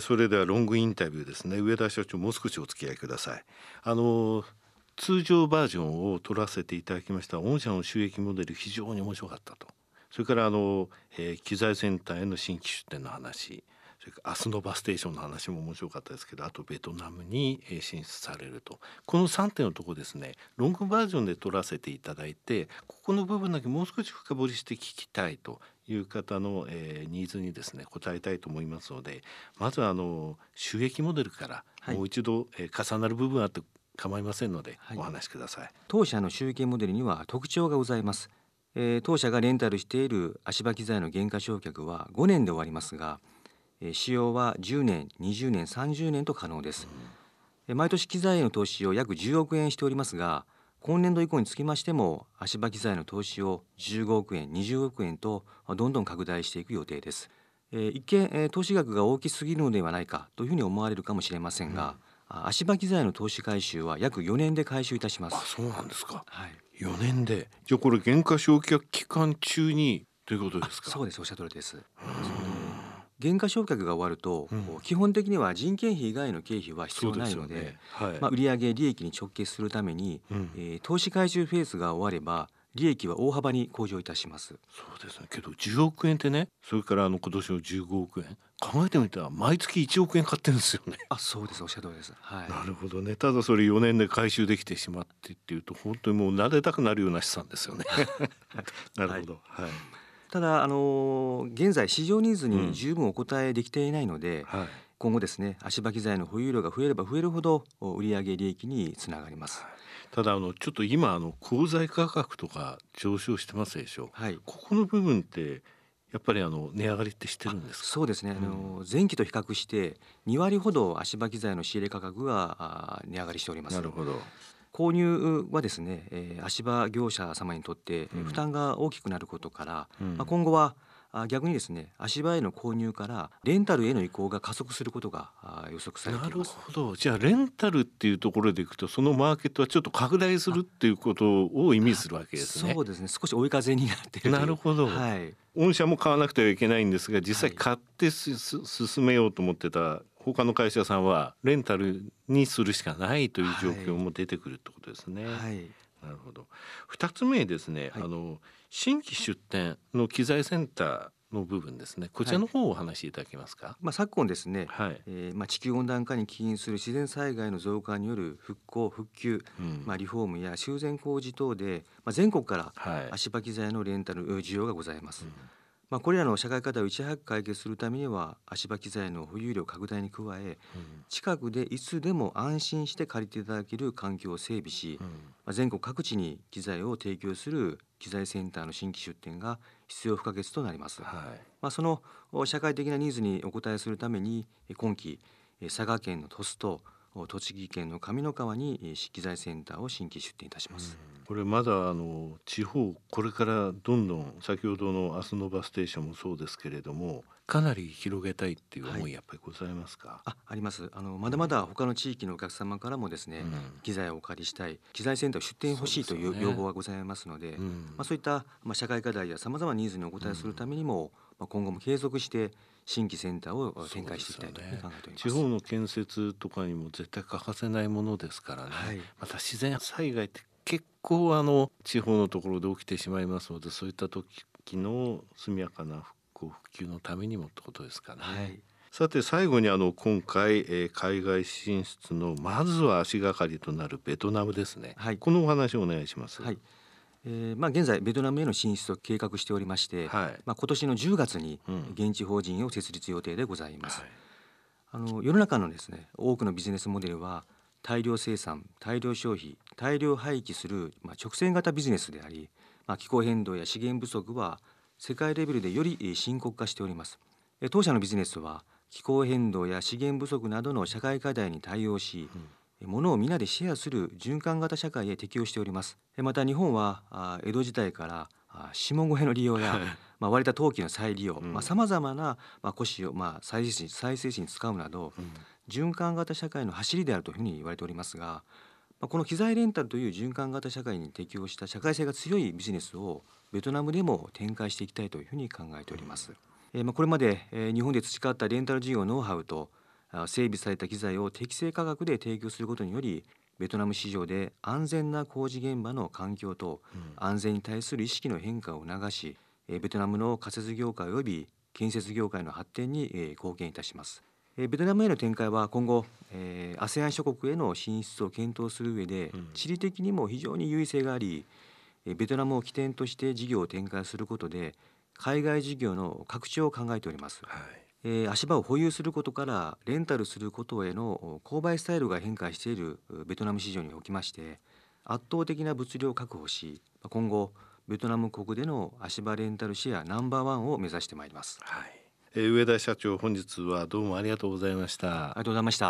それではロングインタビューですね。上田社長、もう少しお付き合いください。通常バージョンを取らせていただきました。御社の収益モデル非常に面白かったと、それから機材センターへの新規出店の話、それから明日のバステーションの話も面白かったですけど、あとベトナムに進出されると、この3点のところですね、ロングバージョンで取らせていただいて、ここの部分だけもう少し深掘りして聞きたいという方のニーズにですね、答えたいと思いますので、まず収益モデルからもう一度重なる部分あって構いませんので、お話しください。はい、当社の集計モデルには特徴がございます。当社がレンタルしている足場機材の減価償却は5年で終わりますが、使用は10年、20年、30年と可能です。毎年機材への投資を約10億円しておりますが、今年度以降につきましても足場機材の投資を15億円、20億円とどんどん拡大していく予定です。一見投資額が大きすぎるのではないかというふうに思われるかもしれませんが、足場機材の投資回収は約4年で回収いたします。あ、そうなんですか。はい、4年で、じゃあこれ減価償却期間中にということですか。そうです、おっしゃる通りです。減価償却が終わると、基本的には人件費以外の経費は必要ないの で、はい、売上利益に直結するために、投資回収フェーズが終われば利益は大幅に向上いたします。そうですね。けど10億円ってね、それから今年の15億円考えてみたら毎月1億円買ってるんですよね。あ、そうです、おっしゃる通りです。はい、なるほどね。ただそれ4年で回収できてしまってっていうと、本当にもう撫でたくなるような資産ですよね。なるほど。はい、はい、ただ現在市場ニーズに十分お答えできていないので、はい、今後ですね、足場機材の保有量が増えれば増えるほど売上利益につながります。はい、ただちょっと今鋼材価格とか上昇してますでしょ。はい、ここの部分ってやっぱり値上がりってしてるんですか。そうですね。前期と比較して2割ほど足場機材の仕入れ価格が値上がりしております。なるほど。購入はですね、足場業者様にとって負担が大きくなることから、今後は逆にですね、足場への購入からレンタルへの移行が加速することが予測されています。なるほど。じゃあレンタルっていうところでいくと、そのマーケットはちょっと拡大するっていうことを意味するわけですね。そうですね、少し追い風になっている。なるほど。はい、御社も買わなくてはいけないんですが、実際買って進めようと思ってた他の会社さんはレンタルにするしかないという状況も出てくるってことですね。はい、なるほど。2つ目ですね、はい、新規出店の機材センターの部分ですね、こちらの方をお話しいただけますか。はい、昨今ですね、地球温暖化に起因する自然災害の増加による復興・復旧、リフォームや修繕工事等で、全国から足場機材のレンタル需要がございます。これらの社会課題をいち早く解決するためには、足場機材の保有量拡大に加え、近くでいつでも安心して借りていただける環境を整備し、全国各地に機材を提供する機材センターの新規出店が必要不可欠となります。はい、その社会的なニーズにお応えするために、今期佐賀県の鳥栖と栃木県の上三川に機材センターを新規出店いたします。これまだ地方、これからどんどん、先ほどの明日のバステーションもそうですけれども、かなり広げたいっていう思い、やっぱりございますか。あります。まだまだ他の地域のお客様からもですね、機材をお借りしたい、機材センターを出店欲しいという要望がございますので、そういった社会課題やさまざまなニーズにお応えするためにも、今後も継続して新規センターを展開していきたいと考えております。そうですよね。地方の建設とかにも絶対欠かせないものですからね。はい、また自然災害って結構地方のところで起きてしまいますので、そういった時の速やかな復興復旧のためにもってことですかね。はい、さて最後に今回、海外進出のまずは足がかりとなるベトナムですね。はい、このお話をお願いします。はい、現在ベトナムへの進出を計画しておりまして、今年の10月に現地法人を設立予定でございます。世の中のですね、多くのビジネスモデルは大量生産、大量消費、大量廃棄する、直線型ビジネスであり、気候変動や資源不足は世界レベルでより深刻化しております。当社のビジネスは気候変動や資源不足などの社会課題に対応し、物をみんなでシェアする循環型社会へ適応しております。また日本は江戸時代から下越の利用や、割れた陶器の再利用、さまざまな古紙を再生紙に使うなど、循環型社会の走りであるというふうに言われておりますが、この機材レンタルという循環型社会に適応した社会性が強いビジネスをベトナムでも展開していきたいというふうに考えております。これまで日本で培ったレンタル事業のノウハウと整備された機材を適正価格で提供することにより、ベトナム市場で安全な工事現場の環境と安全に対する意識の変化を促し、ベトナムの仮設業界及び建設業界の発展に貢献いたします。ベトナムへの展開は今後 ASEAN 諸国への進出を検討する上で地理的にも非常に優位性があり、ベトナムを起点として事業を展開することで海外事業の拡張を考えております。足場を保有することからレンタルすることへの購買スタイルが変化しているベトナム市場におきまして圧倒的な物量を確保し、今後ベトナム国での足場レンタルシェアNo.1を目指してまいります。上田社長、本日はどうもありがとうございました。ありがとうございました。